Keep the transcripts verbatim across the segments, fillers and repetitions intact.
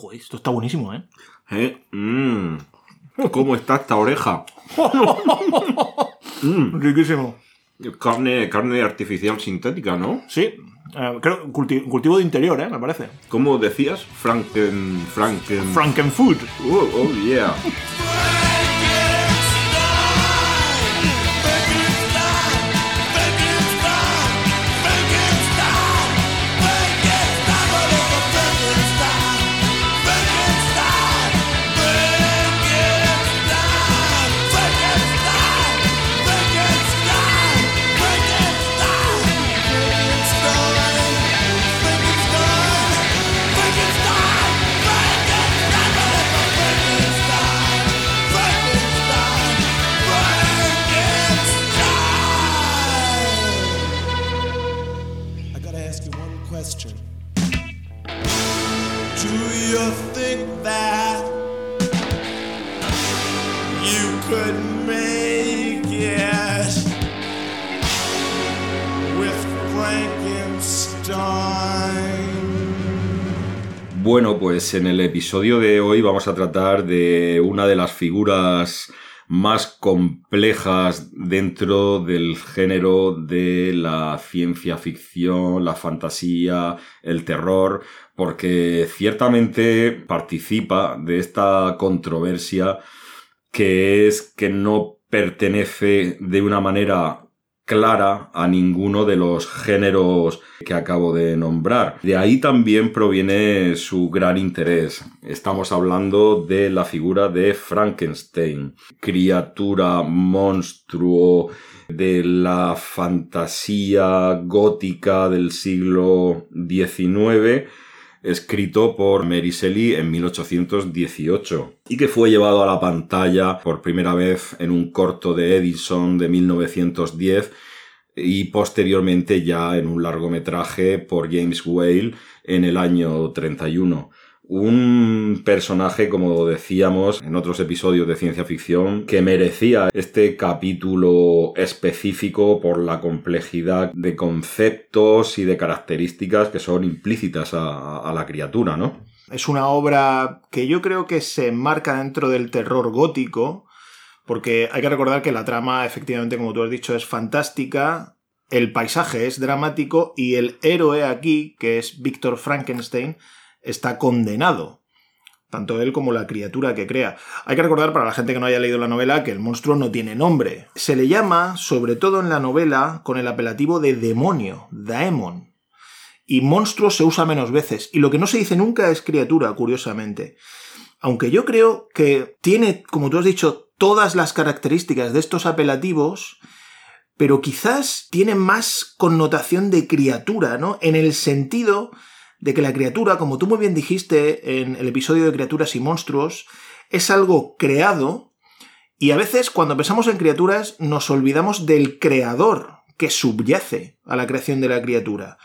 Joder, esto está buenísimo, ¿eh? ¿Eh? Mm. ¿Cómo está esta oreja? mm. Riquísimo. Carne, carne artificial sintética, ¿no? Sí. Uh, creo, culti- cultivo de interior, ¿eh? Me parece. ¿Cómo decías? Franken... Franken... Frankenfood. Oh, oh yeah. Bueno, pues en el episodio de hoy vamos a tratar de una de las figuras más complejas dentro del género de la ciencia ficción, la fantasía, el terror, porque ciertamente participa de esta controversia que es que no pertenece de una manera clara a ninguno de los géneros que acabo de nombrar. De ahí también proviene su gran interés. Estamos hablando de la figura de Frankenstein, criatura, monstruo de la fantasía gótica del siglo diecinueve, escrito por Mary Shelley en mil ochocientos dieciocho y que fue llevado a la pantalla por primera vez en un corto de Edison de mil novecientos diez y posteriormente ya en un largometraje por James Whale en el año treinta y uno. Un personaje, como decíamos en otros episodios de ciencia ficción, que merecía este capítulo específico por la complejidad de conceptos y de características que son implícitas a, a la criatura, ¿no? Es una obra que yo creo que se enmarca dentro del terror gótico, porque hay que recordar que la trama, efectivamente, como tú has dicho, es fantástica, el paisaje es dramático y el héroe aquí, que es Víctor Frankenstein, está condenado, tanto él como la criatura que crea. Hay que recordar, para la gente que no haya leído la novela, que el monstruo no tiene nombre. Se le llama, sobre todo en la novela, con el apelativo de demonio, daemon. Y monstruo se usa menos veces, y lo que no se dice nunca es criatura, curiosamente. Aunque yo creo que tiene, como tú has dicho, todas las características de estos apelativos, pero quizás tiene más connotación de criatura, ¿no? En el sentido de que la criatura, como tú muy bien dijiste en el episodio de Criaturas y Monstruos, es algo creado, y a veces cuando pensamos en criaturas nos olvidamos del creador que subyace a la creación de la criatura.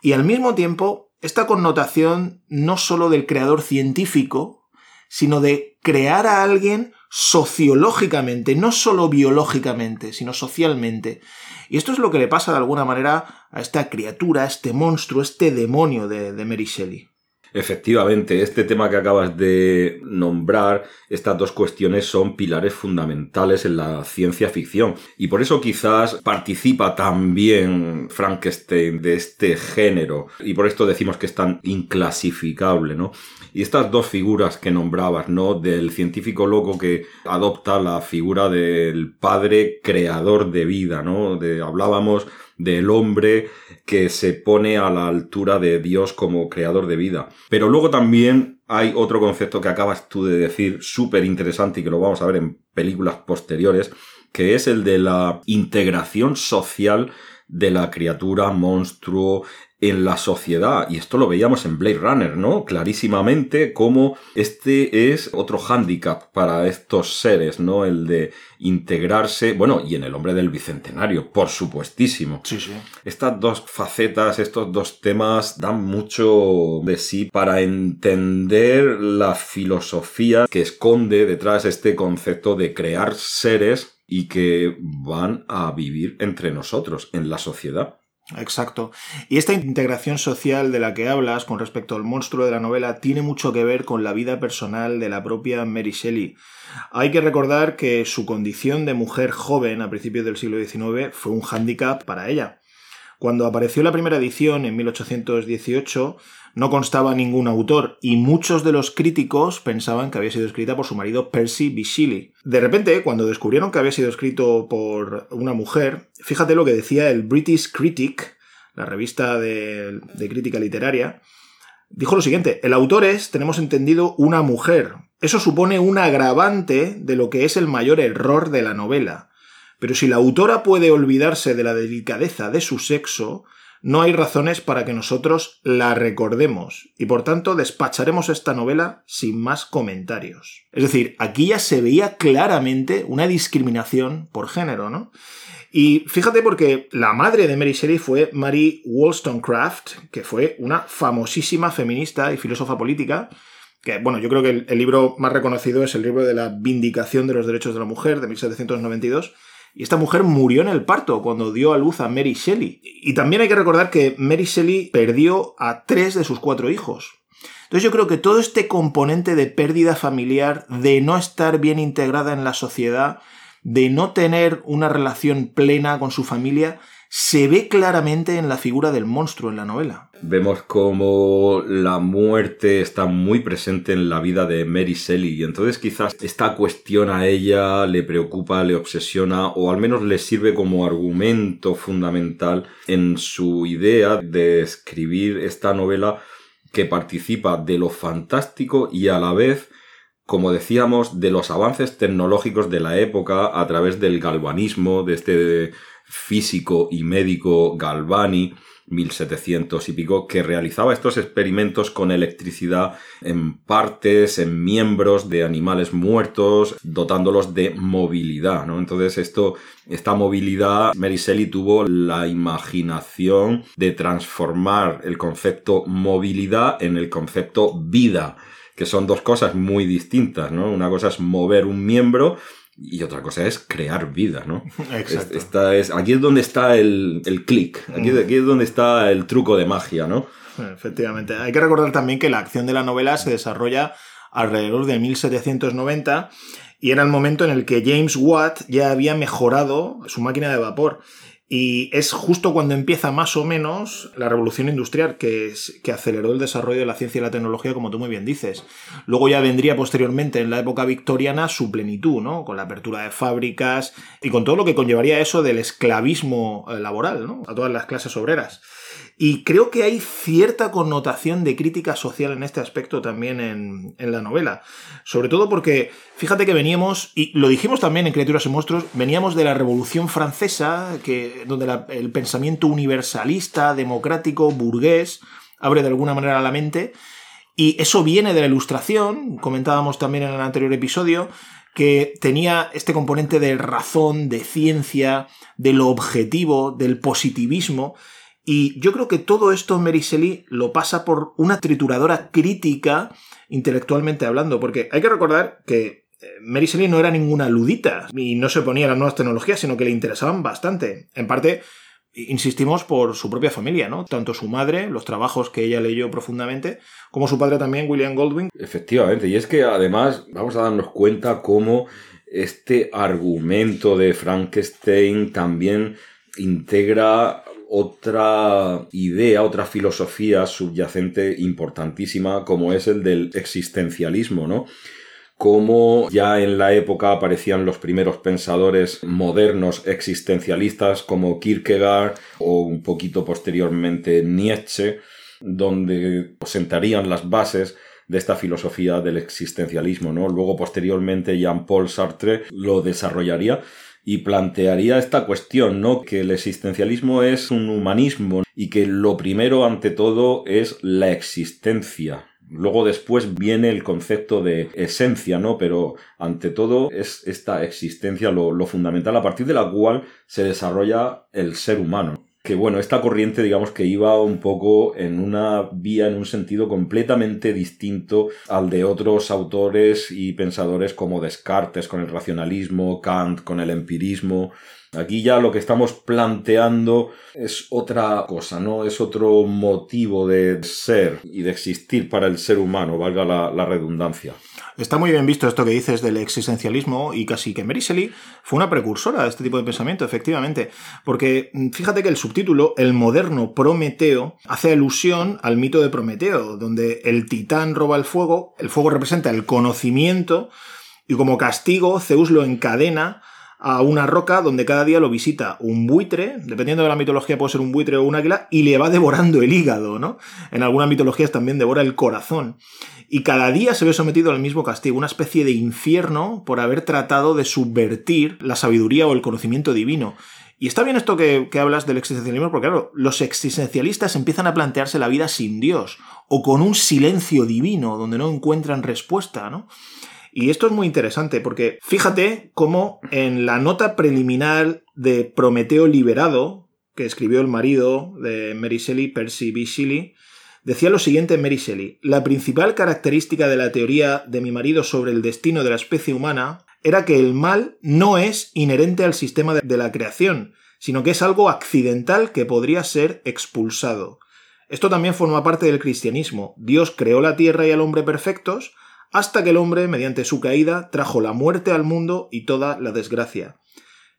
Y al mismo tiempo, esta connotación no solo del creador científico, sino de crear a alguien sociológicamente, no solo biológicamente, sino socialmente. Y esto es lo que le pasa de alguna manera a esta criatura, a este monstruo, a este demonio de, de Mary Shelley. Efectivamente, este tema que acabas de nombrar, estas dos cuestiones son pilares fundamentales en la ciencia ficción. Y por eso quizás participa también Frankenstein de este género. Y por esto decimos que es tan inclasificable, ¿no? Y estas dos figuras que nombrabas, ¿no? Del científico loco que adopta la figura del padre creador de vida, ¿no? De, hablábamos del hombre que se pone a la altura de Dios como creador de vida. Pero luego también hay otro concepto que acabas tú de decir, súper interesante, y que lo vamos a ver en películas posteriores, que es el de la integración social de la criatura, monstruo, en la sociedad. Y esto lo veíamos en Blade Runner, ¿no? Clarísimamente, como este es otro hándicap para estos seres, ¿no? El de integrarse, bueno, y en El hombre del bicentenario, por supuestísimo. Sí, sí. Estas dos facetas, estos dos temas dan mucho de sí para entender la filosofía que esconde detrás este concepto de crear seres y que van a vivir entre nosotros, en la sociedad. Exacto. Y esta integración social de la que hablas con respecto al monstruo de la novela tiene mucho que ver con la vida personal de la propia Mary Shelley. Hay que recordar que su condición de mujer joven a principios del siglo diecinueve fue un hándicap para ella. Cuando apareció la primera edición en mil ochocientos dieciocho, no constaba ningún autor y muchos de los críticos pensaban que había sido escrita por su marido Percy Bysshe Shelley. De repente, cuando descubrieron que había sido escrito por una mujer, fíjate lo que decía el British Critic, la revista de, de crítica literaria, dijo lo siguiente: el autor es, tenemos entendido, una mujer. Eso supone un agravante de lo que es el mayor error de la novela. Pero si la autora puede olvidarse de la delicadeza de su sexo, no hay razones para que nosotros la recordemos, y por tanto despacharemos esta novela sin más comentarios. Es decir, aquí ya se veía claramente una discriminación por género, ¿no? Y fíjate porque la madre de Mary Shelley fue Mary Wollstonecraft, que fue una famosísima feminista y filósofa política, que, bueno, yo creo que el, el libro más reconocido es el libro de la Vindicación de los Derechos de la Mujer, de mil setecientos noventa y dos, y esta mujer murió en el parto cuando dio a luz a Mary Shelley. Y también hay que recordar que Mary Shelley perdió a tres de sus cuatro hijos. Entonces yo creo que todo este componente de pérdida familiar, de no estar bien integrada en la sociedad, de no tener una relación plena con su familia, se ve claramente en la figura del monstruo en la novela. Vemos como la muerte está muy presente en la vida de Mary Shelley, y entonces quizás esta cuestión a ella le preocupa, le obsesiona, o al menos le sirve como argumento fundamental en su idea de escribir esta novela que participa de lo fantástico y a la vez, como decíamos, de los avances tecnológicos de la época a través del galvanismo, de este físico y médico Galvani, mil setecientos y pico, que realizaba estos experimentos con electricidad en partes, en miembros de animales muertos, dotándolos de movilidad, ¿no? Entonces esto, esta movilidad, Mary Shelley tuvo la imaginación de transformar el concepto movilidad en el concepto vida, que son dos cosas muy distintas, ¿no? Una cosa es mover un miembro y otra cosa es crear vida, ¿no? Exacto. Esta es, aquí es donde está el, el click, aquí, aquí es donde está el truco de magia, ¿no? Efectivamente. Hay que recordar también que la acción de la novela se desarrolla alrededor de mil setecientos noventa y era el momento en el que James Watt ya había mejorado su máquina de vapor. Y es justo cuando empieza más o menos la revolución industrial, que, es, que aceleró el desarrollo de la ciencia y la tecnología, como tú muy bien dices. Luego ya vendría posteriormente, en la época victoriana, su plenitud, ¿no? Con la apertura de fábricas y con todo lo que conllevaría eso del esclavismo laboral, ¿no? A todas las clases obreras. Y creo que hay cierta connotación de crítica social en este aspecto también en, en la novela. Sobre todo porque, fíjate que veníamos, y lo dijimos también en Criaturas y Monstruos, veníamos de la Revolución Francesa, que, donde la, el pensamiento universalista, democrático, burgués, abre de alguna manera la mente. Y eso viene de la Ilustración, comentábamos también en el anterior episodio, que tenía este componente de razón, de ciencia, de lo objetivo, del positivismo. Y yo creo que todo esto Mary Shelley lo pasa por una trituradora crítica intelectualmente hablando, porque hay que recordar que Mary Shelley no era ninguna ludita y no se ponía a las nuevas tecnologías, sino que le interesaban bastante. En parte, insistimos, por su propia familia, ¿no? Tanto su madre, los trabajos que ella leyó profundamente, como su padre también, William Godwin. Efectivamente, y es que además vamos a darnos cuenta cómo este argumento de Frankenstein también integra otra idea, otra filosofía subyacente importantísima, como es el del existencialismo, ¿no? Como ya en la época aparecían los primeros pensadores modernos existencialistas como Kierkegaard o un poquito posteriormente Nietzsche, donde sentarían las bases de esta filosofía del existencialismo, ¿no? Luego posteriormente Jean-Paul Sartre lo desarrollaría y plantearía esta cuestión, ¿no? Que el existencialismo es un humanismo y que lo primero ante todo es la existencia. Luego después viene el concepto de esencia, ¿no? Pero ante todo es esta existencia lo, lo fundamental a partir de la cual se desarrolla el ser humano. Que bueno, esta corriente, digamos, que iba un poco en una vía, en un sentido completamente distinto al de otros autores y pensadores como Descartes con el racionalismo, Kant con el empirismo, Aquí ya lo que estamos planteando es otra cosa, ¿no? Es otro motivo de ser y de existir para el ser humano, valga la, la redundancia. Está muy bien visto esto que dices del existencialismo y casi que Mary Shelley fue una precursora de este tipo de pensamiento, efectivamente. Porque fíjate que el subtítulo, El moderno Prometeo, hace alusión al mito de Prometeo, donde el titán roba el fuego, el fuego representa el conocimiento y como castigo Zeus lo encadena a una roca donde cada día lo visita un buitre, dependiendo de la mitología puede ser un buitre o un águila, y le va devorando el hígado, ¿no? En algunas mitologías también devora el corazón. Y cada día se ve sometido al mismo castigo, una especie de infierno por haber tratado de subvertir la sabiduría o el conocimiento divino. Y está bien esto que, que hablas del existencialismo, porque claro, los existencialistas empiezan a plantearse la vida sin Dios, o con un silencio divino, donde no encuentran respuesta, ¿no? Y esto es muy interesante porque fíjate cómo en la nota preliminar de Prometeo Liberado, que escribió el marido de Mary Shelley, Percy Bysshe Shelley, decía lo siguiente Mary Shelley: la principal característica de la teoría de mi marido sobre el destino de la especie humana era que el mal no es inherente al sistema de la creación, sino que es algo accidental que podría ser expulsado. Esto también forma parte del cristianismo. Dios creó la tierra y al hombre perfectos, hasta que el hombre, mediante su caída, trajo la muerte al mundo y toda la desgracia.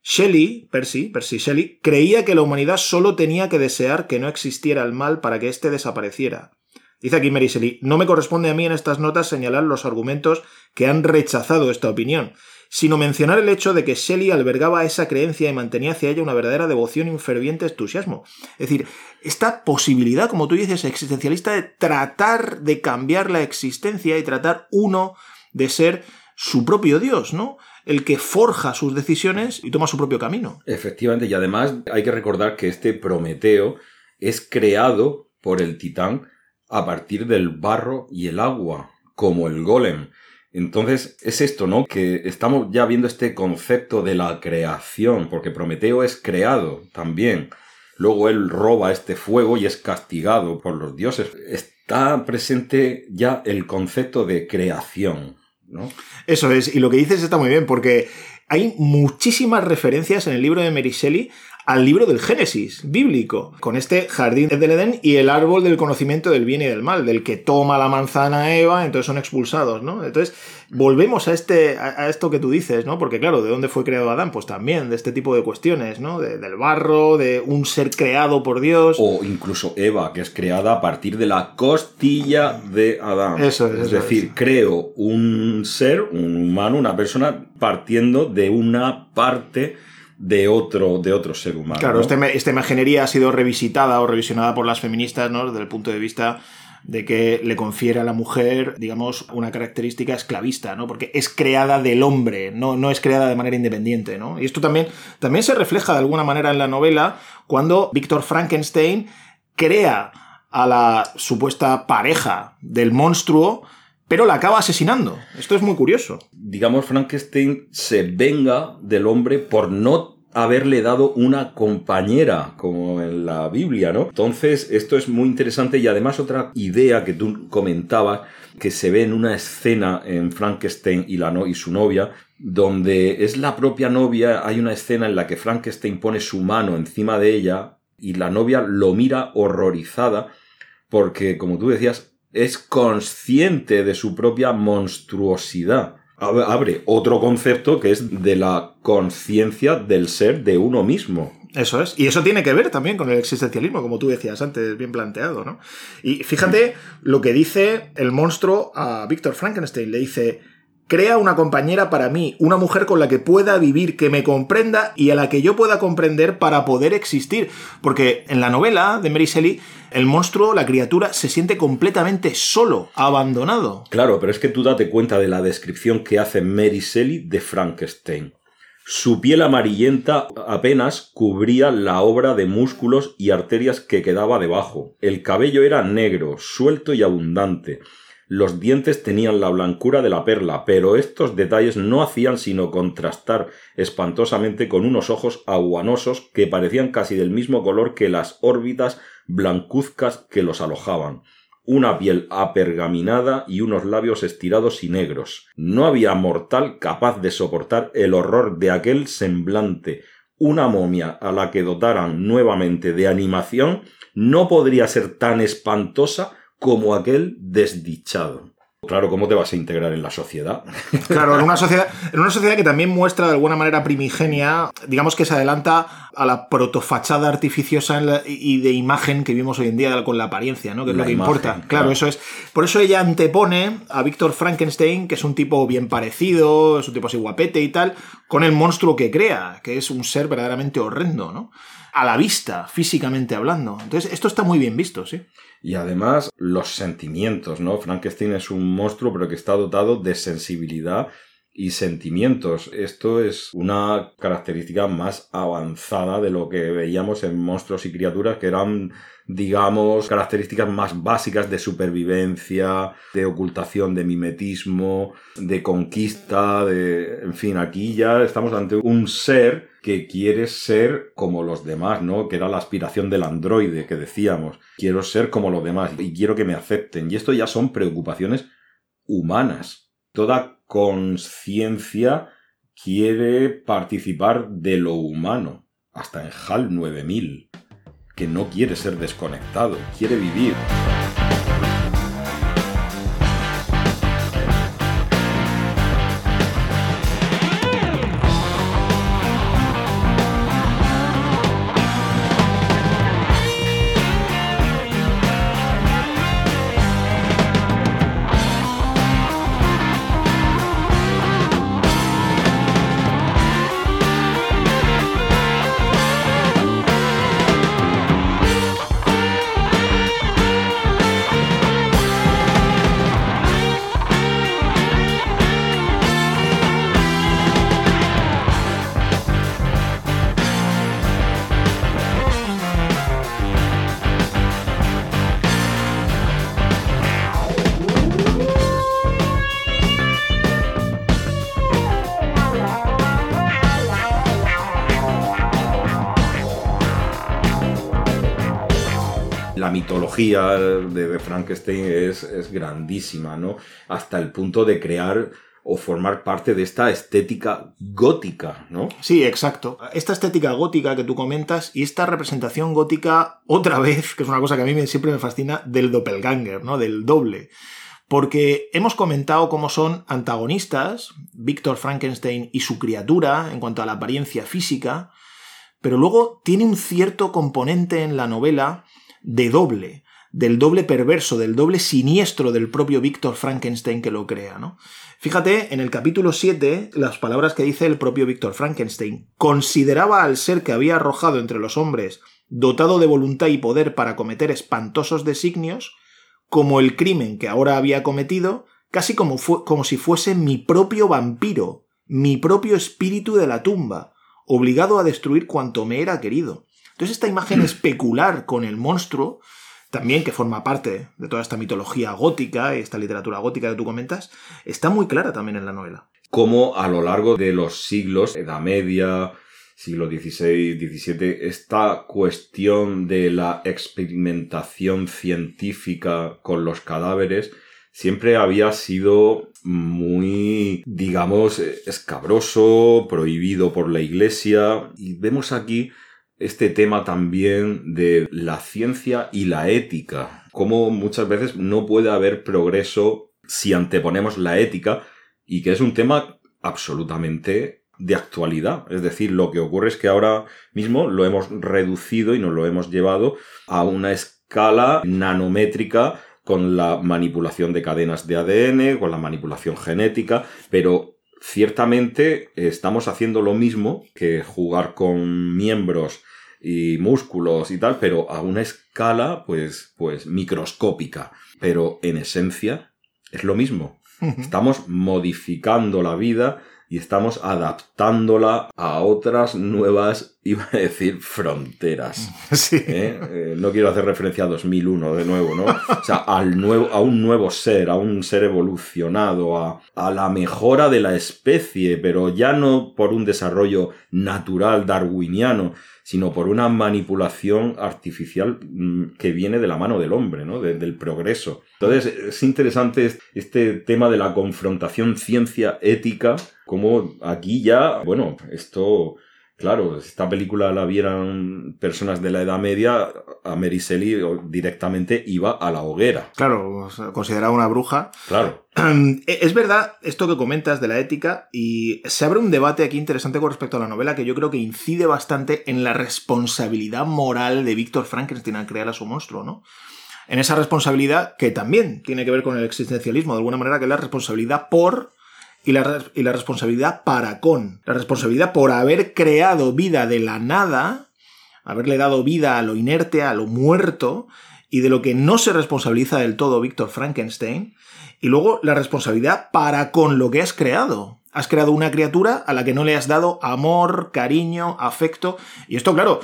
Shelley, Percy, Percy Shelley, creía que la humanidad solo tenía que desear que no existiera el mal para que éste desapareciera. Dice aquí Mary Shelley: no me corresponde a mí en estas notas señalar los argumentos que han rechazado esta opinión, sino mencionar el hecho de que Shelley albergaba esa creencia y mantenía hacia ella una verdadera devoción y un ferviente entusiasmo. Es decir, esta posibilidad, como tú dices, existencialista de tratar de cambiar la existencia y tratar uno de ser su propio Dios, ¿no? El que forja sus decisiones y toma su propio camino. Efectivamente, y además hay que recordar que este Prometeo es creado por el titán a partir del barro y el agua, como el golem. Entonces, es esto, ¿no? Que estamos ya viendo este concepto de la creación, porque Prometeo es creado también. Luego él roba este fuego y es castigado por los dioses. Está presente ya el concepto de creación, ¿no? Eso es, y lo que dices está muy bien, porque hay muchísimas referencias en el libro de Mary Shelley al libro del Génesis bíblico, con este jardín del Edén y el árbol del conocimiento del bien y del mal, del que toma la manzana Eva, entonces son expulsados, ¿no? Entonces, volvemos a este a esto que tú dices, ¿no? Porque claro, ¿de dónde fue creado Adán? Pues también de este tipo de cuestiones, ¿no? De, del barro, de un ser creado por Dios. O incluso Eva, que es creada a partir de la costilla de Adán. Eso es. Es eso decir, es. Creo un ser, un humano, una persona, partiendo de una parte de otro, de otro ser humano. Claro, ¿no? este, esta imaginería ha sido revisitada o revisionada por las feministas, ¿no? Desde el punto de vista de que le confiere a la mujer, digamos, una característica esclavista, ¿no? Porque es creada del hombre, no, no es creada de manera independiente, ¿no? Y esto también, también se refleja de alguna manera en la novela cuando Víctor Frankenstein crea a la supuesta pareja del monstruo, pero la acaba asesinando. Esto es muy curioso. Digamos, Frankenstein se venga del hombre por no haberle dado una compañera, como en la Biblia, ¿no? Entonces, esto es muy interesante y además otra idea que tú comentabas, que se ve en una escena en Frankenstein y, la no- y su novia, donde es la propia novia, hay una escena en la que Frankenstein pone su mano encima de ella y la novia lo mira horrorizada porque, como tú decías, es consciente de su propia monstruosidad. Abre otro concepto que es de la conciencia del ser de uno mismo. Eso es. Y eso tiene que ver también con el existencialismo, como tú decías antes, bien planteado, ¿no? Y fíjate lo que dice el monstruo a Víctor Frankenstein. Le dice: crea una compañera para mí, una mujer con la que pueda vivir, que me comprenda y a la que yo pueda comprender para poder existir. Porque en la novela de Mary Shelley, el monstruo, la criatura, se siente completamente solo, abandonado. Claro, pero es que tú date cuenta de la descripción que hace Mary Shelley de Frankenstein. Su piel amarillenta apenas cubría la obra de músculos y arterias que quedaba debajo. El cabello era negro, suelto y abundante. Los dientes tenían la blancura de la perla, pero estos detalles no hacían sino contrastar espantosamente con unos ojos aguanosos que parecían casi del mismo color que las órbitas blancuzcas que los alojaban. Una piel apergaminada y unos labios estirados y negros. No había mortal capaz de soportar el horror de aquel semblante una momia a la que dotaran nuevamente de animación no podría ser tan espantosa como aquel desdichado. Claro, ¿cómo te vas a integrar en la sociedad? Claro, en una sociedad, en una sociedad que también muestra de alguna manera primigenia, digamos que se adelanta a la protofachada artificiosa en la, y de imagen que vimos hoy en día con la apariencia, ¿no? Que es la lo que imagen, importa. Claro, claro, eso es. Por eso ella antepone a Víctor Frankenstein, que es un tipo bien parecido, es un tipo así guapete y tal, con el monstruo que crea, que es un ser verdaderamente horrendo, ¿no? A la vista, físicamente hablando. Entonces, esto está muy bien visto, sí. Y además, los sentimientos, ¿no? Frankenstein es un monstruo, pero que está dotado de sensibilidad y sentimientos. Esto es una característica más avanzada de lo que veíamos en Monstruos y Criaturas, que eran, digamos, características más básicas de supervivencia, de ocultación, de mimetismo, de conquista, de... En fin, aquí ya estamos ante un ser que quiere ser como los demás, ¿no? Que era la aspiración del androide que decíamos. Quiero ser como los demás y quiero que me acepten. Y esto ya son preocupaciones humanas. Toda conciencia quiere participar de lo humano, hasta en H A L nueve mil, que no quiere ser desconectado, quiere vivir. De Frankenstein es, es grandísima, ¿no? Hasta el punto de crear o formar parte de esta estética gótica, ¿no? Sí, exacto. Esta estética gótica que tú comentas y esta representación gótica, otra vez, que es una cosa que a mí siempre me fascina, del doppelganger, ¿no? Del doble. Porque hemos comentado cómo son antagonistas Víctor Frankenstein y su criatura en cuanto a la apariencia física, pero luego tiene un cierto componente en la novela de doble, del doble perverso, del doble siniestro del propio Víctor Frankenstein que lo crea, ¿no? Fíjate, en el capítulo siete, las palabras que dice el propio Víctor Frankenstein. Consideraba al ser que había arrojado entre los hombres, dotado de voluntad y poder para cometer espantosos designios, como el crimen que ahora había cometido, casi como, fu- como si fuese mi propio vampiro, mi propio espíritu de la tumba, obligado a destruir cuanto me era querido. Entonces esta imagen especular con el monstruo, también que forma parte de toda esta mitología gótica, esta literatura gótica que tú comentas, está muy clara también en la novela. Como a lo largo de los siglos, Edad Media, siglo dieciséis, diecisiete, esta cuestión de la experimentación científica con los cadáveres siempre había sido muy, digamos, escabroso, prohibido por la Iglesia, y vemos aquí este tema también de la ciencia y la ética, cómo muchas veces no puede haber progreso si anteponemos la ética, y que es un tema absolutamente de actualidad. Es decir, lo que ocurre es que ahora mismo lo hemos reducido y nos lo hemos llevado a una escala nanométrica con la manipulación de cadenas de A D N, con la manipulación genética, pero ciertamente estamos haciendo lo mismo que jugar con miembros y músculos y tal, pero a una escala pues, pues microscópica. Pero en esencia es lo mismo. Estamos modificando la vida y estamos adaptándola a otras nuevas, iba a decir, fronteras. Sí. ¿Eh? Eh, no quiero hacer referencia a dos mil uno de nuevo, ¿no? O sea, al nuevo, a un nuevo ser, a un ser evolucionado, a, a la mejora de la especie, pero ya no por un desarrollo natural darwiniano, sino por una manipulación artificial que viene de la mano del hombre, ¿no? De, del progreso. Entonces, es interesante este tema de la confrontación ciencia-ética, como aquí ya, bueno, esto Claro, si esta película la vieran personas de la Edad Media, a Mary Shelley directamente iba a la hoguera. Claro, considerada una bruja. Claro. Es verdad esto que comentas de la ética, y se abre un debate aquí interesante con respecto a la novela que yo creo que incide bastante en la responsabilidad moral de Víctor Frankenstein al crear a su monstruo, ¿no? En esa responsabilidad que también tiene que ver con el existencialismo, de alguna manera, que es la responsabilidad por... Y la, y la responsabilidad para con. La responsabilidad por haber creado vida de la nada, haberle dado vida a lo inerte, a lo muerto, y de lo que no se responsabiliza del todo Víctor Frankenstein. Y luego la responsabilidad para con lo que has creado. Has creado una criatura a la que no le has dado amor, cariño, afecto. Y esto, claro,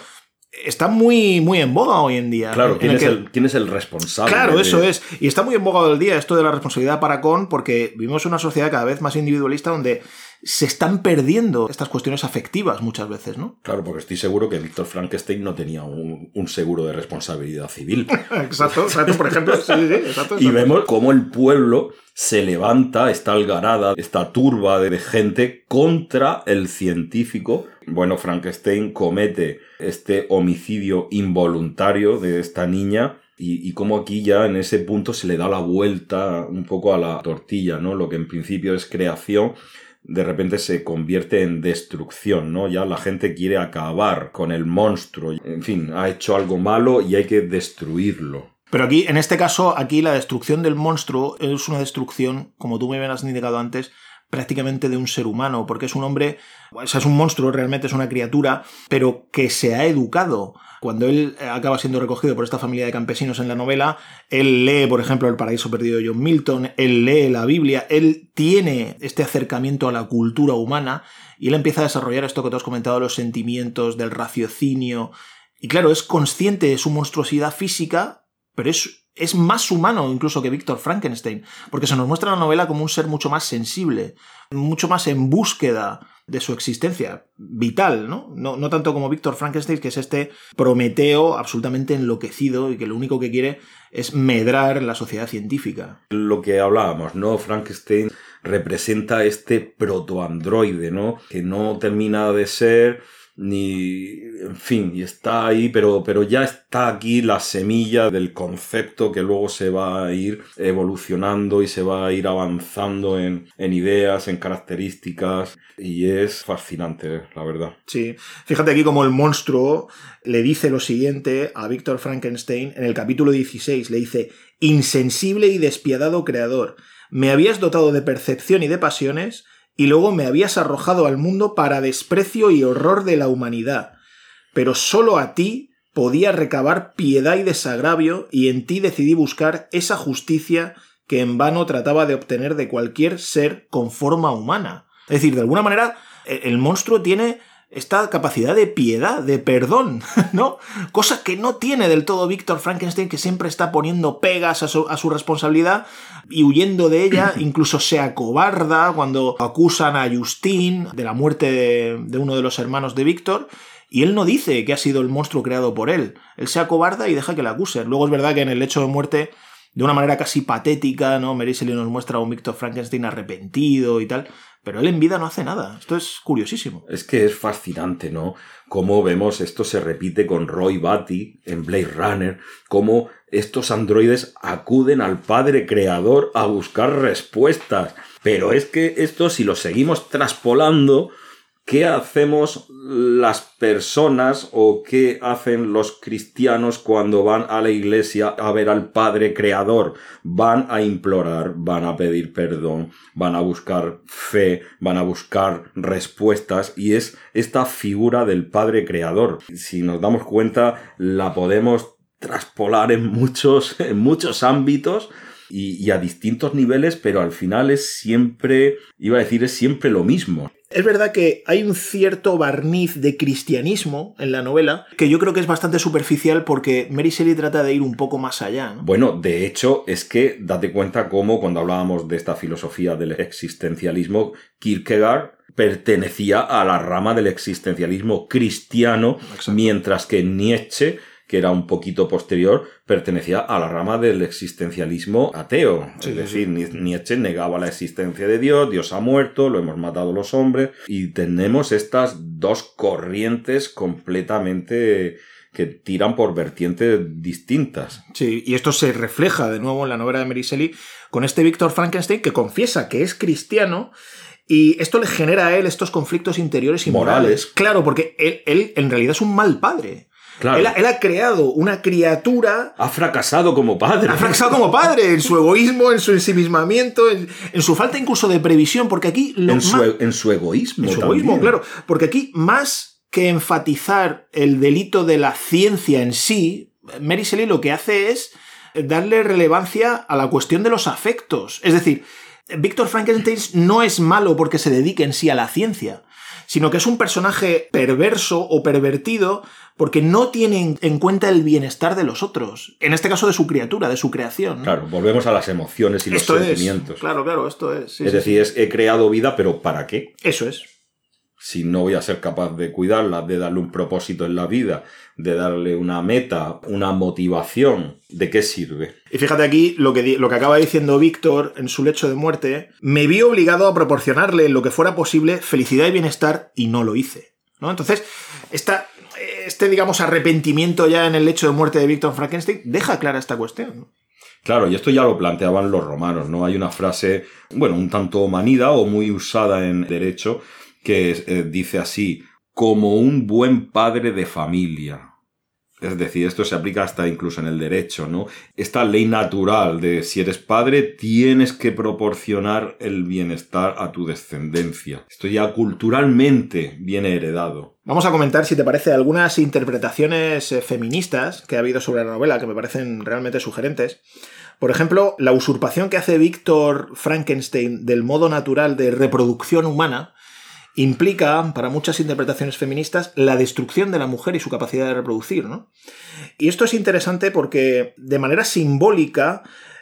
está muy, muy en boga hoy en día. Claro, ¿quién, en el que... es el, ¿quién es el responsable? Claro, de... eso es. Y está muy en boga hoy día esto de la responsabilidad para con, porque vivimos una sociedad cada vez más individualista donde se están perdiendo estas cuestiones afectivas muchas veces, ¿no? Claro, porque estoy seguro que Víctor Frankenstein no tenía un, un seguro de responsabilidad civil. Exacto, exacto, por ejemplo. Sí, sí, exacto, exacto. Y vemos cómo el pueblo se levanta, esta algarada, esta turba de gente contra el científico. Bueno, Frankenstein comete este homicidio involuntario de esta niña. Y, y como aquí ya en ese punto se le da la vuelta un poco a la tortilla, ¿no? Lo que en principio es creación, de repente se convierte en destrucción, ¿no? Ya la gente quiere acabar con el monstruo. En fin, ha hecho algo malo y hay que destruirlo. Pero aquí, en este caso, aquí la destrucción del monstruo es una destrucción, como tú me habías indicado antes, prácticamente de un ser humano, porque es un hombre, o sea, es un monstruo, realmente es una criatura, pero que se ha educado. Cuando él acaba siendo recogido por esta familia de campesinos en la novela, él lee, por ejemplo, El paraíso perdido de John Milton, él lee la Biblia, él tiene este acercamiento a la cultura humana y él empieza a desarrollar esto que tú has comentado, los sentimientos, del raciocinio, y claro, es consciente de su monstruosidad física, pero es... es más humano incluso que Víctor Frankenstein, porque se nos muestra la novela como un ser mucho más sensible, mucho más en búsqueda de su existencia vital, ¿no? No, no tanto como Víctor Frankenstein, que es este Prometeo absolutamente enloquecido y que lo único que quiere es medrar en la sociedad científica. Lo que hablábamos, ¿no? Frankenstein representa este protoandroide, ¿no? Que no termina de ser... ni... en fin, y está ahí, pero, pero ya está aquí la semilla del concepto que luego se va a ir evolucionando y se va a ir avanzando en, en ideas, en características, y es fascinante, la verdad. Sí, fíjate aquí como el monstruo le dice lo siguiente a Víctor Frankenstein en el capítulo dieciséis, le dice: «Insensible y despiadado creador, me habías dotado de percepción y de pasiones, y luego me habías arrojado al mundo para desprecio y horror de la humanidad. Pero solo a ti podía recabar piedad y desagravio, y en ti decidí buscar esa justicia que en vano trataba de obtener de cualquier ser con forma humana». Es decir, de alguna manera, el monstruo tiene esta capacidad de piedad, de perdón, ¿no? Cosa que no tiene del todo Víctor Frankenstein, que siempre está poniendo pegas a su, a su responsabilidad y huyendo de ella, incluso se acobarda cuando acusan a Justin de la muerte de, de uno de los hermanos de Víctor, y él no dice que ha sido el monstruo creado por él. Él se acobarda y deja que la acusen. Luego es verdad que en el hecho de muerte, de una manera casi patética, ¿no? Mary Shelley nos muestra a un Víctor Frankenstein arrepentido y tal, pero él en vida no hace nada. Esto es curiosísimo. Es que es fascinante, ¿no? Cómo vemos, esto se repite con Roy Batty en Blade Runner, cómo estos androides acuden al padre creador a buscar respuestas. Pero es que esto, si lo seguimos traspolando, ¿qué hacemos las personas o qué hacen los cristianos cuando van a la iglesia a ver al Padre Creador? Van a implorar, van a pedir perdón, van a buscar fe, van a buscar respuestas, y es esta figura del Padre Creador. Si nos damos cuenta, la podemos traspolar en muchos, en muchos ámbitos y, y a distintos niveles, pero al final es siempre, iba a decir, es siempre lo mismo. Es verdad que hay un cierto barniz de cristianismo en la novela que yo creo que es bastante superficial porque Mary Shelley trata de ir un poco más allá, ¿no? Bueno, de hecho, es que date cuenta cómo cuando hablábamos de esta filosofía del existencialismo, Kierkegaard pertenecía a la rama del existencialismo cristiano, exacto, mientras que Nietzsche que era un poquito posterior, pertenecía a la rama del existencialismo ateo. Sí, es decir, sí, sí. Nietzsche negaba la existencia de Dios, Dios ha muerto, lo hemos matado los hombres, y tenemos estas dos corrientes completamente que tiran por vertientes distintas. Sí, y esto se refleja de nuevo en la novela de Mary Shelley con este Víctor Frankenstein que confiesa que es cristiano. Y esto le genera a él estos conflictos interiores y morales. morales. Claro, porque él, él en realidad es un mal padre. Claro. Él, él ha creado una criatura... Ha fracasado como padre. Ha fracasado como padre en su egoísmo, en su ensimismamiento, en, en su falta incluso de previsión, porque aquí... Lo en, su, más, en su egoísmo En su también. egoísmo, claro. Porque aquí, más que enfatizar el delito de la ciencia en sí, Mary Shelley lo que hace es darle relevancia a la cuestión de los afectos. Es decir... Víctor Frankenstein no es malo porque se dedique en sí a la ciencia, sino que es un personaje perverso o pervertido porque no tiene en cuenta el bienestar de los otros. En este caso de su criatura, de su creación, ¿no? Claro, volvemos a las emociones y los esto sentimientos. Es, claro, claro, esto es. Sí, es sí, decir, sí. Es, he creado vida, pero ¿para qué? Eso es. Si no voy a ser capaz de cuidarla, de darle un propósito en la vida, de darle una meta, una motivación, ¿de qué sirve? Y fíjate aquí lo que, di- lo que acaba diciendo Víctor en su lecho de muerte: me vi obligado a proporcionarle en lo que fuera posible felicidad y bienestar y no lo hice, ¿no? Entonces, esta, este, digamos, arrepentimiento ya en el lecho de muerte de Víctor Frankenstein deja clara esta cuestión, ¿no? Claro, y esto ya lo planteaban los romanos, ¿no? Hay una frase, bueno, un tanto manida o muy usada en derecho, que dice así: como un buen padre de familia. Es decir, esto se aplica hasta incluso en el derecho, ¿no? Esta ley natural de si eres padre tienes que proporcionar el bienestar a tu descendencia. Esto ya culturalmente viene heredado. Vamos a comentar, si te parece, algunas interpretaciones feministas que ha habido sobre la novela que me parecen realmente sugerentes. Por ejemplo, la usurpación que hace Víctor Frankenstein del modo natural de reproducción humana implica, para muchas interpretaciones feministas, la destrucción de la mujer y su capacidad de reproducir, ¿no? Y esto es interesante porque, de manera simbólica,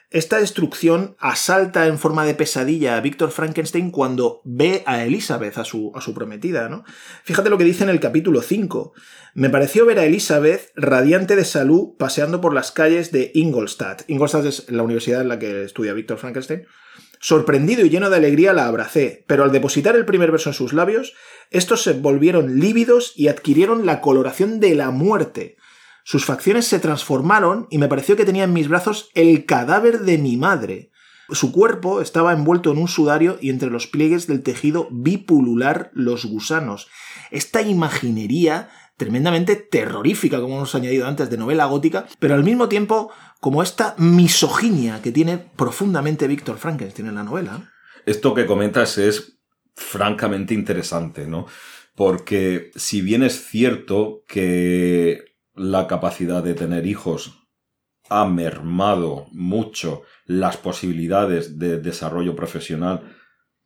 esta destrucción asalta en forma de pesadilla a Víctor Frankenstein cuando ve a Elizabeth, a su, a su prometida, ¿no? Fíjate lo que dice en el capítulo cinco. Me pareció ver a Elizabeth, radiante de salud, paseando por las calles de Ingolstadt. Ingolstadt es la universidad en la que estudia Víctor Frankenstein. Sorprendido y lleno de alegría la abracé, pero al depositar el primer beso en sus labios, estos se volvieron lívidos y adquirieron la coloración de la muerte. Sus facciones se transformaron y me pareció que tenía en mis brazos el cadáver de mi madre. Su cuerpo estaba envuelto en un sudario y entre los pliegues del tejido vi pulular los gusanos. Esta imaginería tremendamente terrorífica, como hemos añadido antes, de novela gótica, pero al mismo tiempo como esta misoginia que tiene profundamente Víctor Frankenstein en la novela. Esto que comentas es francamente interesante, ¿no? Porque si bien es cierto que la capacidad de tener hijos ha mermado mucho las posibilidades de desarrollo profesional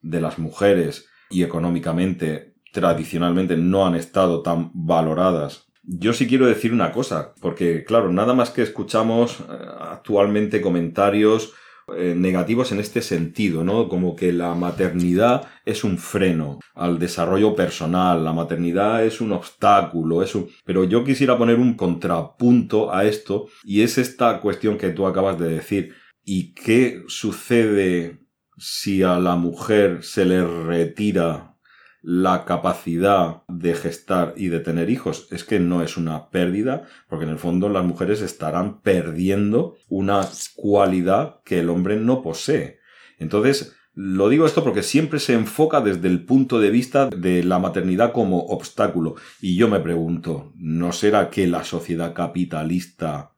de las mujeres y económicamente tradicionalmente no han estado tan valoradas. Yo sí quiero decir una cosa, porque claro, nada más que escuchamos actualmente comentarios eh, negativos en este sentido, ¿no? Como que la maternidad es un freno al desarrollo personal, la maternidad es un obstáculo, es un... Pero yo quisiera poner un contrapunto a esto, y es esta cuestión que tú acabas de decir. ¿Y qué sucede si a la mujer se le retira la capacidad de gestar y de tener hijos? Es que no es una pérdida, porque en el fondo las mujeres estarán perdiendo una cualidad que el hombre no posee. Entonces, lo digo esto porque siempre se enfoca desde el punto de vista de la maternidad como obstáculo. Y yo me pregunto, ¿no será que la sociedad capitalista,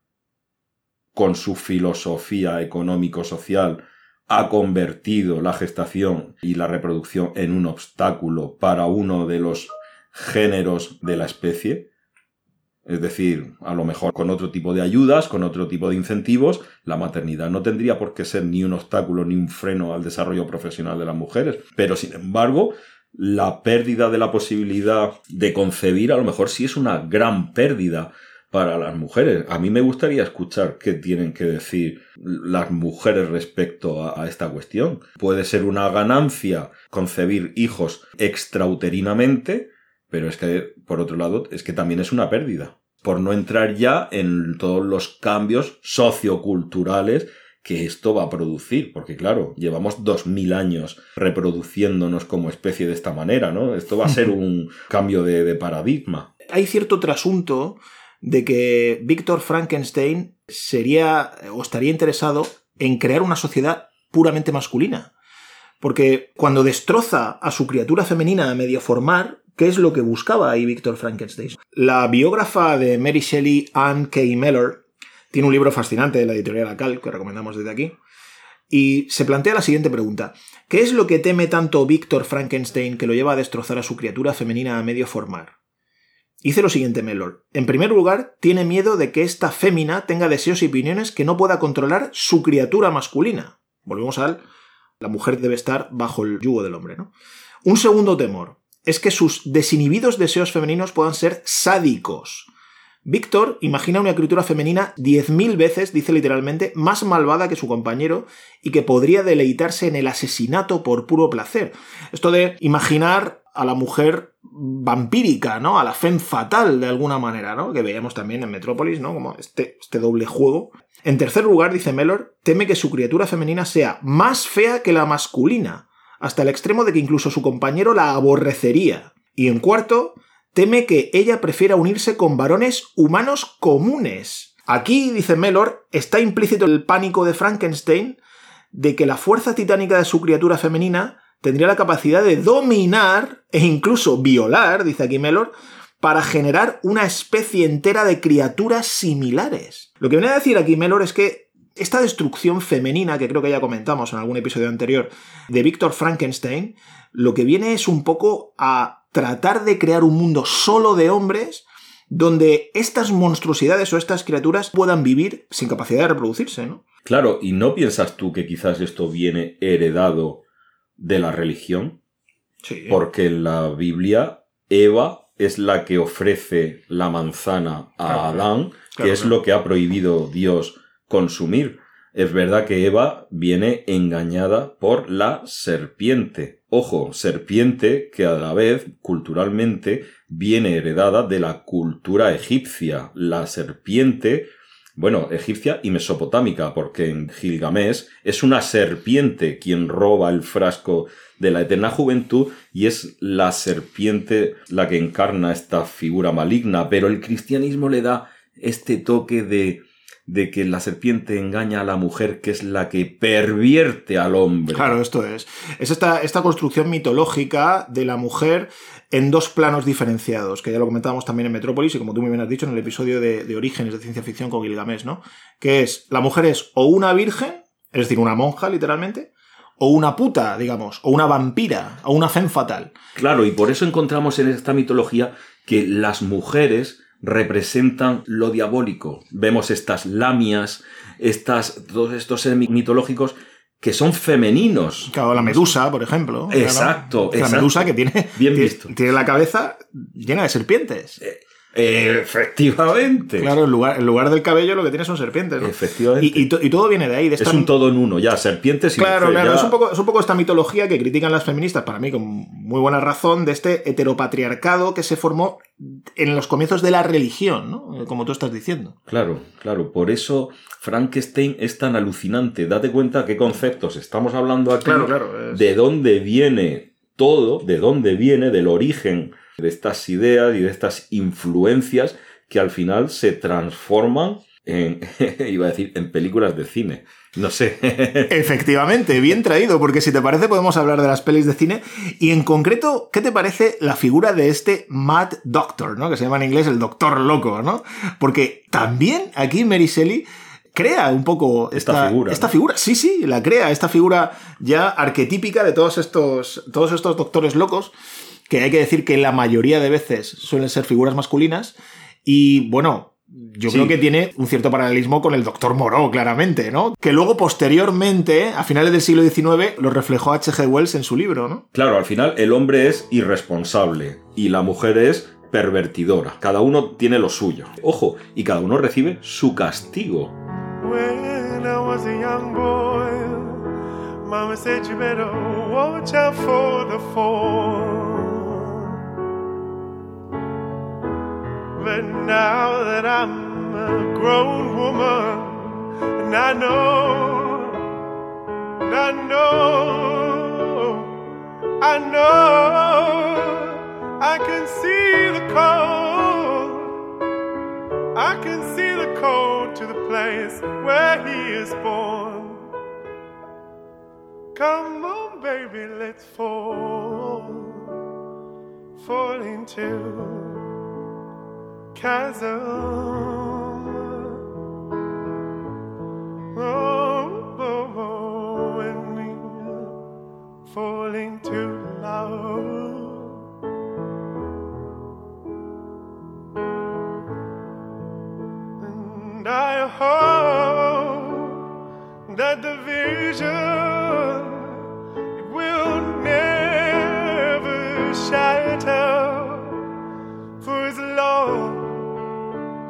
con su filosofía económico-social, ha convertido la gestación y la reproducción en un obstáculo para uno de los géneros de la especie? Es decir, a lo mejor con otro tipo de ayudas, con otro tipo de incentivos, la maternidad no tendría por qué ser ni un obstáculo ni un freno al desarrollo profesional de las mujeres. Pero, sin embargo, la pérdida de la posibilidad de concebir a lo mejor sí es una gran pérdida para las mujeres. A mí me gustaría escuchar qué tienen que decir las mujeres respecto a, a esta cuestión. Puede ser una ganancia concebir hijos extrauterinamente, pero es que, por otro lado, es que también es una pérdida. por no entrar ya en todos los cambios socioculturales que esto va a producir, porque claro, llevamos dos mil años reproduciéndonos como especie de esta manera, ¿no? Esto va a ser un cambio de, de paradigma. Hay cierto trasunto de que Víctor Frankenstein sería o estaría interesado en crear una sociedad puramente masculina, porque cuando destroza a su criatura femenina a medio formar, ¿qué es lo que buscaba ahí Víctor Frankenstein? La biógrafa de Mary Shelley, Anne K. Mellor, tiene un libro fascinante de la editorial Akal, que recomendamos desde aquí, y se plantea la siguiente pregunta. ¿Qué es lo que teme tanto Víctor Frankenstein que lo lleva a destrozar a su criatura femenina a medio formar? Dice lo siguiente Mellor. En primer lugar, tiene miedo de que esta fémina tenga deseos y opiniones que no pueda controlar su criatura masculina. Volvemos al... La mujer debe estar bajo el yugo del hombre, ¿no? Un segundo temor es que sus desinhibidos deseos femeninos puedan ser sádicos. Víctor imagina una criatura femenina diez mil veces, dice literalmente, más malvada que su compañero y que podría deleitarse en el asesinato por puro placer. Esto de imaginar a la mujer vampírica, ¿no? A la femme fatale, de alguna manera, ¿no? Que veíamos también en Metrópolis, ¿no? Como este, este doble juego. En tercer lugar, dice Mellor, teme que su criatura femenina sea más fea que la masculina, hasta el extremo de que incluso su compañero la aborrecería. Y en cuarto, teme que ella prefiera unirse con varones humanos comunes. Aquí, dice Mellor, está implícito el pánico de Frankenstein de que la fuerza titánica de su criatura femenina tendría la capacidad de dominar e incluso violar, dice aquí Mellor, para generar una especie entera de criaturas similares. Lo que viene a decir aquí Mellor es que esta destrucción femenina, que creo que ya comentamos en algún episodio anterior, de Víctor Frankenstein, lo que viene es un poco a tratar de crear un mundo solo de hombres donde estas monstruosidades o estas criaturas puedan vivir sin capacidad de reproducirse, ¿no? Claro, ¿y no piensas tú que quizás esto viene heredado de la religión? Sí. Porque en la Biblia, Eva es la que ofrece la manzana a claro, Adán, claro, que claro, es claro. Lo que ha prohibido Dios consumir. Es verdad que Eva viene engañada por la serpiente. Ojo, serpiente que a la vez, culturalmente, viene heredada de la cultura egipcia. La serpiente, bueno, egipcia y mesopotámica, porque en Gilgamesh es una serpiente quien roba el frasco de la eterna juventud y es la serpiente la que encarna esta figura maligna. Pero el cristianismo le da este toque de... de que la serpiente engaña a la mujer, que es la que pervierte al hombre. Claro, esto es. Es esta, esta construcción mitológica de la mujer en dos planos diferenciados, que ya lo comentábamos también en Metrópolis y como tú me bien has dicho en el episodio de, de Orígenes de Ciencia Ficción con Gilgamesh, ¿no? Que es, la mujer es o una virgen, es decir, una monja, literalmente, o una puta, digamos, o una vampira, o una femme fatale. Claro, y por eso encontramos en esta mitología que las mujeres representan lo diabólico. Vemos estas lamias, estas, todos estos seres mitológicos que son femeninos. Claro, la medusa, por ejemplo. Exacto. La, la exacto. medusa que tiene, bien tiene, visto. Tiene la cabeza llena de serpientes. Eh, eh, efectivamente. Claro, en lugar, en lugar del cabello lo que tiene son serpientes, ¿no? Efectivamente. Y, y, to, y todo viene de ahí. De esta... Es un todo en uno, ya, serpientes y Claro, mujer, claro. Ya... Es, un poco, es un poco esta mitología que critican las feministas, para mí con muy buena razón, de este heteropatriarcado que se formó en los comienzos de la religión, ¿no? Como tú estás diciendo. Claro, claro. Por eso Frankenstein es tan alucinante. Date cuenta qué conceptos estamos hablando aquí. Claro, claro, es... De dónde viene todo, de dónde viene, del origen de estas ideas y de estas influencias que al final se transforman en, iba a decir, en películas de cine. No sé. Efectivamente, bien traído, porque si te parece podemos hablar de las pelis de cine y en concreto, ¿qué te parece la figura de este Mad Doctor, ¿no? Que se llama en inglés el Doctor Loco, ¿no? Porque también aquí Mary Shelley crea un poco esta, esta figura. Esta ¿no? figura, sí, sí, la crea, esta figura ya arquetípica de todos estos, todos estos doctores locos, que hay que decir que la mayoría de veces suelen ser figuras masculinas y, bueno... Yo sí. creo que tiene un cierto paralelismo con el Doctor Moreau, claramente, ¿no? Que luego, posteriormente, a finales del siglo diecinueve, lo reflejó H G Wells en su libro, ¿no? Claro, al final el hombre es irresponsable y la mujer es pervertidora. Cada uno tiene lo suyo. Ojo, y cada uno recibe su castigo. When I was a young boy, mama said you better watch out for the fall. And now that I'm a grown woman, and I know, and I know, I know, I can see the code, I can see the code to the place where he is born. Come on, baby, let's fall, fall into chasm. Oh, oh, oh, and we fall into love. And I hope that the vision, it will never shatter, for his love,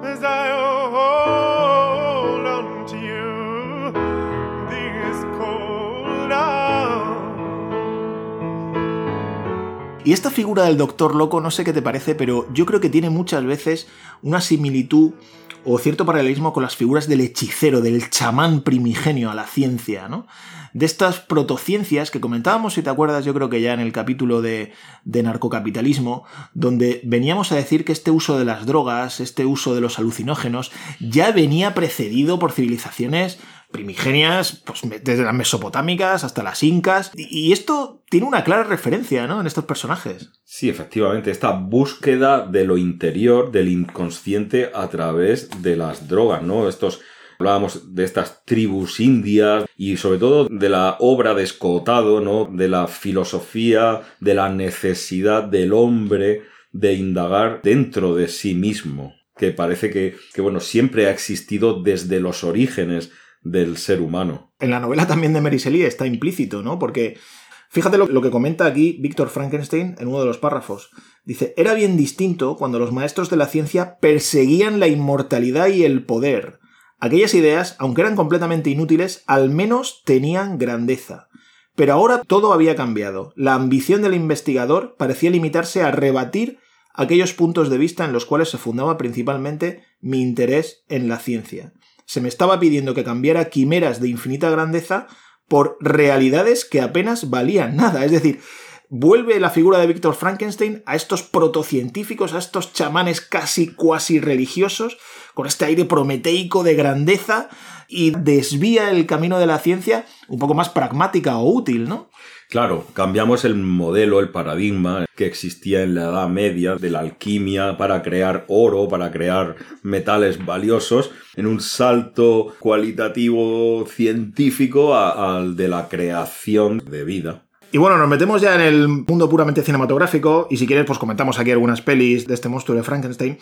as I hold on to you, this cold out. Y esta figura del doctor loco, no sé qué te parece, pero yo creo que tiene muchas veces una similitud o cierto paralelismo con las figuras del hechicero, del chamán primigenio a la ciencia, ¿no? De estas protociencias que comentábamos, si te acuerdas, yo creo que ya en el capítulo de, de narcocapitalismo, donde veníamos a decir que este uso de las drogas, este uso de los alucinógenos, ya venía precedido por civilizaciones primigenias, pues desde las mesopotámicas hasta las incas, y esto tiene una clara referencia, ¿no?, en estos personajes. Sí, efectivamente, esta búsqueda de lo interior, del inconsciente, a través de las drogas, ¿no? Estos, hablábamos de estas tribus indias y sobre todo de la obra de Escotado, ¿no?, de la filosofía, de la necesidad del hombre de indagar dentro de sí mismo, que parece que, que bueno, siempre ha existido desde los orígenes del ser humano. En la novela también de Mary Shelley está implícito, ¿no? Porque fíjate lo, lo que comenta aquí Víctor Frankenstein en uno de los párrafos. Dice: era bien distinto cuando los maestros de la ciencia perseguían la inmortalidad y el poder. Aquellas ideas, aunque eran completamente inútiles, al menos tenían grandeza. Pero ahora todo había cambiado. La ambición del investigador parecía limitarse a rebatir aquellos puntos de vista en los cuales se fundaba principalmente mi interés en la ciencia. Se me estaba pidiendo que cambiara quimeras de infinita grandeza por realidades que apenas valían nada. Es decir, vuelve la figura de Víctor Frankenstein a estos protocientíficos, a estos chamanes casi cuasi religiosos, con este aire prometeico de grandeza, y desvía el camino de la ciencia un poco más pragmática o útil, ¿no? Claro, cambiamos el modelo, el paradigma que existía en la Edad Media de la alquimia para crear oro, para crear metales valiosos, en un salto cualitativo científico al de la creación de vida. Y bueno, nos metemos ya en el mundo puramente cinematográfico, y si quieres pues comentamos aquí algunas pelis de este monstruo de Frankenstein,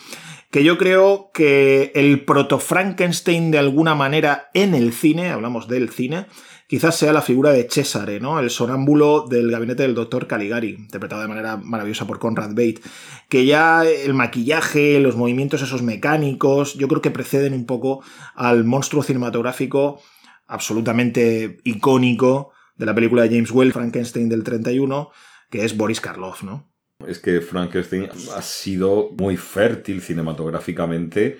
que yo creo que el proto-Frankenstein de alguna manera en el cine, hablamos del cine, quizás sea la figura de Cesare, ¿no?, el sonámbulo del gabinete del doctor Caligari, interpretado de manera maravillosa por Conrad Bate, que ya el maquillaje, los movimientos esos mecánicos, yo creo que preceden un poco al monstruo cinematográfico absolutamente icónico de la película de James Whale, Frankenstein del treinta y uno, que es Boris Karloff, ¿no? Es que Frankenstein ha sido muy fértil cinematográficamente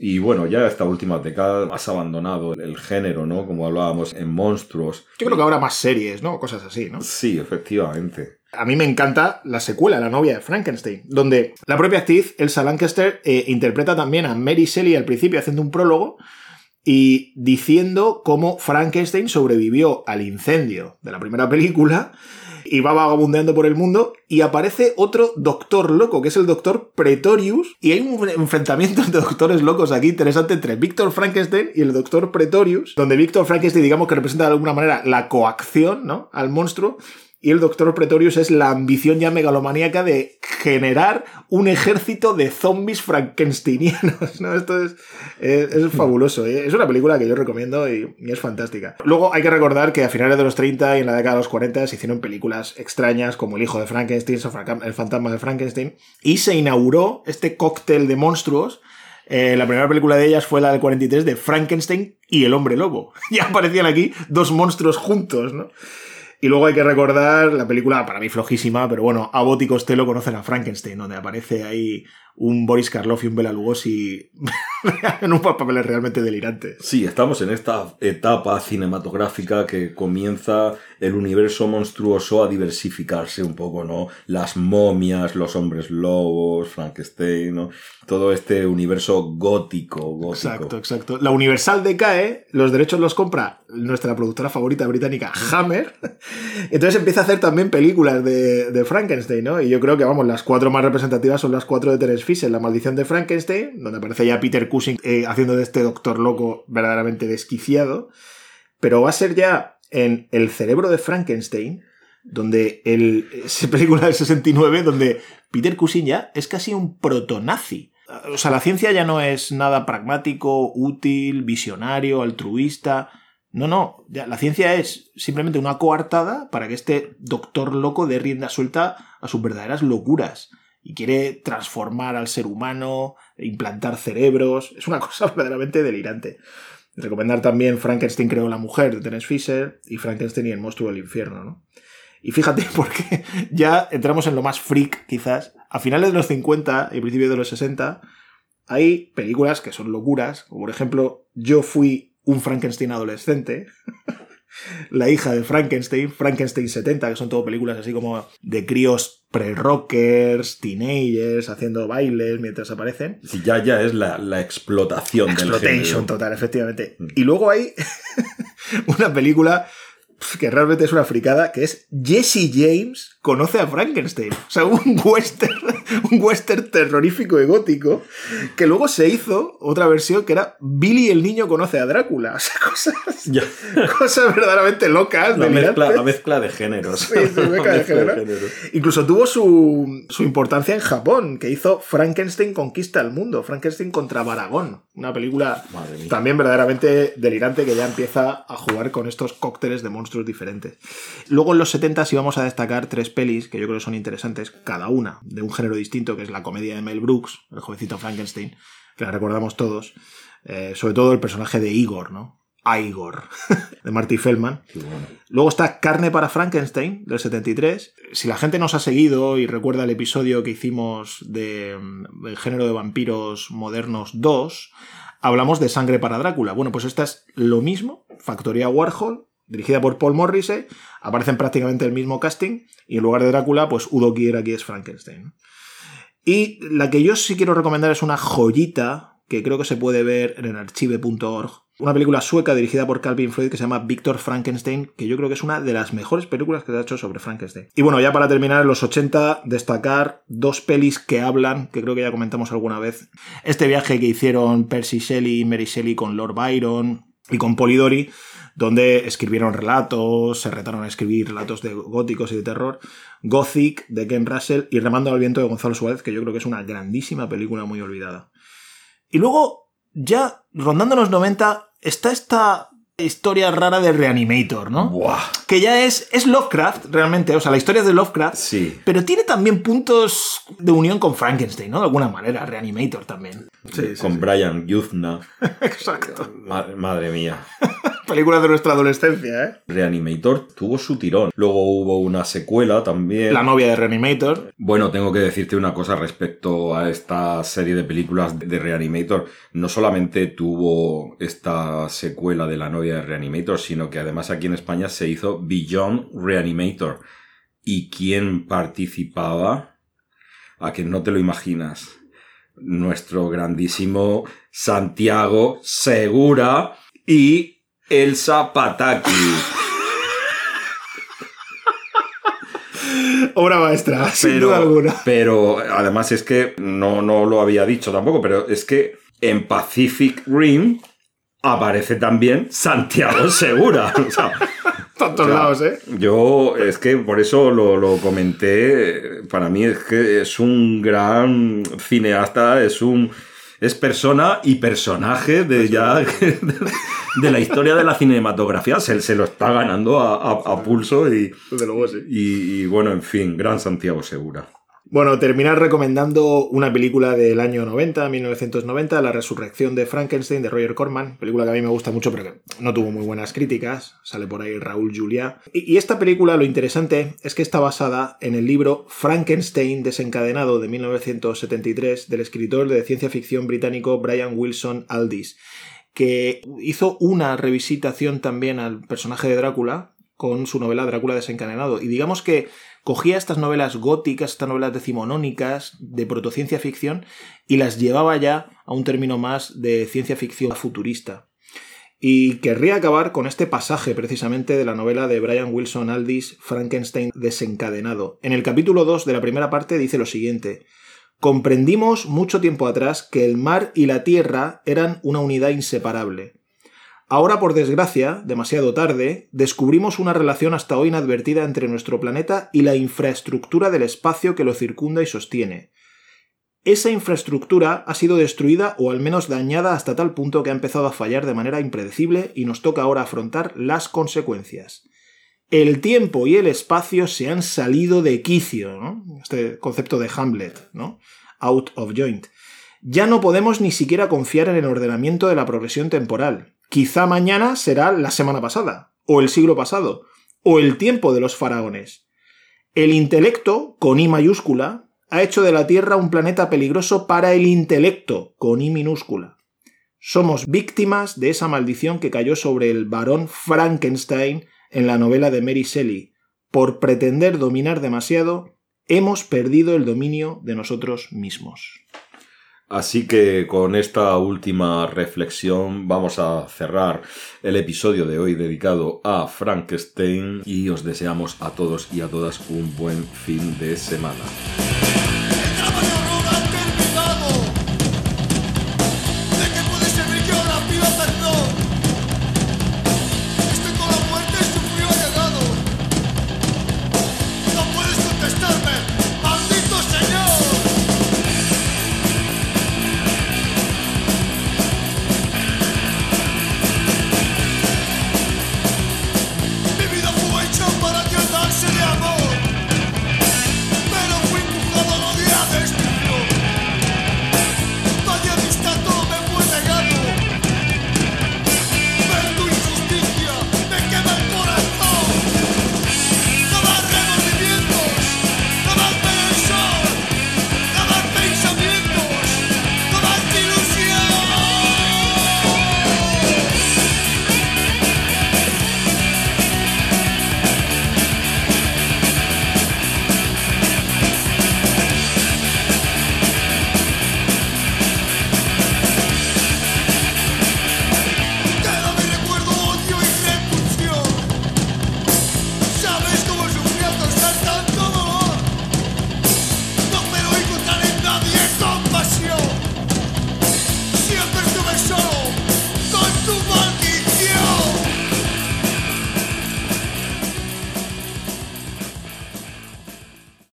y, bueno, ya esta última década has abandonado el género, ¿no?, como hablábamos en Monstruos. Yo creo que ahora más series, ¿no?, cosas así, ¿no? Sí, efectivamente. A mí me encanta la secuela, La novia de Frankenstein, donde la propia actriz Elsa Lancaster eh, interpreta también a Mary Shelley al principio haciendo un prólogo y diciendo cómo Frankenstein sobrevivió al incendio de la primera película y va vagabundeando por el mundo, y aparece otro doctor loco, que es el doctor Pretorius, y hay un enfrentamiento entre doctores locos aquí interesante entre Víctor Frankenstein y el doctor Pretorius, donde Víctor Frankenstein, digamos que representa de alguna manera la coacción, ¿no?, al monstruo, y el doctor Pretorius es la ambición ya megalomaníaca de generar un ejército de zombies frankensteinianos, ¿no? Esto es, es, es fabuloso. Es una película que yo recomiendo y, y es fantástica. Luego hay que recordar que a finales de los treinta y en la década de los cuarenta se hicieron películas extrañas como El hijo de Frankenstein, El fantasma de Frankenstein, y se inauguró este cóctel de monstruos. Eh, la primera película de ellas fue la del cuarenta y tres de Frankenstein y El hombre lobo. Ya aparecían aquí dos monstruos juntos, ¿no? Y luego hay que recordar la película, para mí flojísima, pero bueno, Abbott y Costello conocen a Frankenstein, donde aparece ahí un Boris Karloff y un Bela Lugosi en un papel realmente delirante. Sí, estamos en esta etapa cinematográfica que comienza el universo monstruoso a diversificarse un poco, ¿no? Las momias, los hombres lobos, Frankenstein, ¿no? Todo este universo gótico, gótico. Exacto, exacto. La Universal decae, los derechos los compra nuestra productora favorita británica, Hammer. Entonces empieza a hacer también películas de, de Frankenstein, ¿no? Y yo creo que, vamos, las cuatro más representativas son las cuatro de Terence Fisher. La maldición de Frankenstein, donde aparece ya Peter Cushing eh, haciendo de este doctor loco verdaderamente desquiciado. Pero va a ser ya en El cerebro de Frankenstein, donde el, esa película del sesenta y nueve, donde Peter Cushing ya es casi un protonazi. O sea, la ciencia ya no es nada pragmático, útil, visionario, altruista. No, no. Ya, la ciencia es simplemente una coartada para que este doctor loco dé rienda suelta a sus verdaderas locuras. Y quiere transformar al ser humano, implantar cerebros. Es una cosa verdaderamente delirante. Recomendar también Frankenstein creó la mujer, de Terence Fisher, y Frankenstein y el monstruo del infierno, ¿no? Y fíjate, porque ya entramos en lo más freak, quizás. A finales de los cincuenta y principios de los sesenta, hay películas que son locuras, como por ejemplo, Yo fui un Frankenstein adolescente, La hija de Frankenstein, Frankenstein setenta, que son todo películas así como de críos pre-rockers, teenagers, haciendo bailes mientras aparecen. Sí, ya, ya es la, la explotación del género. Explotación total, efectivamente. Mm. Y luego hay una película que realmente es una fricada, que es Jesse James conoce a Frankenstein. O sea, un western, un western terrorífico y gótico, que luego se hizo otra versión que era Billy el niño conoce a Drácula. O sea, cosas, yeah. cosas verdaderamente locas. La mezcla, la mezcla de géneros. Sí, sí, mezcla, mezcla de géneros. De género. Incluso tuvo su, su importancia en Japón, que hizo Frankenstein conquista el mundo, Frankenstein contra Baragón. Una película también verdaderamente delirante que ya empieza a jugar con estos cócteles de monstruos diferentes. Luego en los setenta sí vamos a destacar tres pelis que yo creo que son interesantes, cada una de un género distinto, que es la comedia de Mel Brooks, El jovencito Frankenstein, que la recordamos todos, eh, sobre todo el personaje de Igor, ¿no? A Igor, de Marty Feldman. Sí, bueno. Luego está Carne para Frankenstein, del setenta y tres. Si la gente nos ha seguido y recuerda el episodio que hicimos de, de género de vampiros modernos dos, hablamos de Sangre para Drácula. Bueno, pues esta es lo mismo, Factoría Warhol, dirigida por Paul Morrissey, aparecen prácticamente el mismo casting, y en lugar de Drácula, pues Udo Kier aquí es Frankenstein. Y la que yo sí quiero recomendar es una joyita que creo que se puede ver en el archive punto org, una película sueca dirigida por Calvin Freud que se llama Víctor Frankenstein, que yo creo que es una de las mejores películas que se ha hecho sobre Frankenstein. Y bueno, ya para terminar, en los ochenta, destacar dos pelis que hablan, que creo que ya comentamos alguna vez. Este viaje que hicieron Percy Shelley y Mary Shelley con Lord Byron y con Polidori, donde escribieron relatos, se retaron a escribir relatos de góticos y de terror, Gothic, de Ken Russell, y Remando al viento, de Gonzalo Suárez, que yo creo que es una grandísima película muy olvidada. Y luego, ya rondando los noventa, está esta historia rara de Reanimator, ¿no? Buah. Que ya es, es Lovecraft, realmente, o sea, la historia es de Lovecraft, sí, pero tiene también puntos de unión con Frankenstein, ¿no? De alguna manera, Reanimator también. Sí, sí, con sí. Brian Yuzna. Exacto. Madre, madre mía. Películas de nuestra adolescencia, ¿eh? Reanimator tuvo su tirón. Luego hubo una secuela también. La novia de Reanimator. Bueno, tengo que decirte una cosa respecto a esta serie de películas de Reanimator. No solamente tuvo esta secuela de La novia de Reanimator, sino que además aquí en España se hizo Beyond Reanimator. ¿Y quién participaba? A que no te lo imaginas. Nuestro grandísimo Santiago Segura y Elsa Pataki. Obra maestra, pero, sin duda alguna. Pero además es que no, no lo había dicho tampoco, pero es que en Pacific Rim aparece también Santiago Segura. O sea, tantos o sea, lados, ¿eh? Yo es que por eso lo, lo comenté. Para mí es que es un gran cineasta, es un... Es persona y personaje de ya de, de la historia de la cinematografía. Se, se lo está ganando a, a, a pulso y, luego, sí. y, y bueno, en fin, gran Santiago Segura. Bueno, terminar recomendando una película del año noventa, mil novecientos noventa, La resurrección de Frankenstein, de Roger Corman, película que a mí me gusta mucho pero que no tuvo muy buenas críticas, sale por ahí Raúl Juliá. Y, y esta película, lo interesante es que está basada en el libro Frankenstein desencadenado de mil novecientos setenta y tres del escritor de ciencia ficción británico Brian Wilson Aldiss, que hizo una revisitación también al personaje de Drácula con su novela Drácula desencadenado. Y digamos que cogía estas novelas góticas, estas novelas decimonónicas de protociencia ficción y las llevaba ya a un término más de ciencia ficción futurista. Y querría acabar con este pasaje precisamente de la novela de Brian Wilson Aldiss, Frankenstein desencadenado. En el capítulo dos de la primera parte dice lo siguiente: comprendimos mucho tiempo atrás que el mar y la tierra eran una unidad inseparable. Ahora, por desgracia, demasiado tarde, descubrimos una relación hasta hoy inadvertida entre nuestro planeta y la infraestructura del espacio que lo circunda y sostiene. Esa infraestructura ha sido destruida o al menos dañada hasta tal punto que ha empezado a fallar de manera impredecible y nos toca ahora afrontar las consecuencias. El tiempo y el espacio se han salido de quicio, ¿no? Este concepto de Hamlet, ¿no? Out of joint. Ya no podemos ni siquiera confiar en el ordenamiento de la progresión temporal. Quizá mañana será la semana pasada, o el siglo pasado, o el tiempo de los faraones. El intelecto, con I mayúscula, ha hecho de la Tierra un planeta peligroso para el intelecto, con I minúscula. Somos víctimas de esa maldición que cayó sobre el barón Frankenstein en la novela de Mary Shelley. Por pretender dominar demasiado, hemos perdido el dominio de nosotros mismos. Así que con esta última reflexión vamos a cerrar el episodio de hoy dedicado a Frankenstein y os deseamos a todos y a todas un buen fin de semana.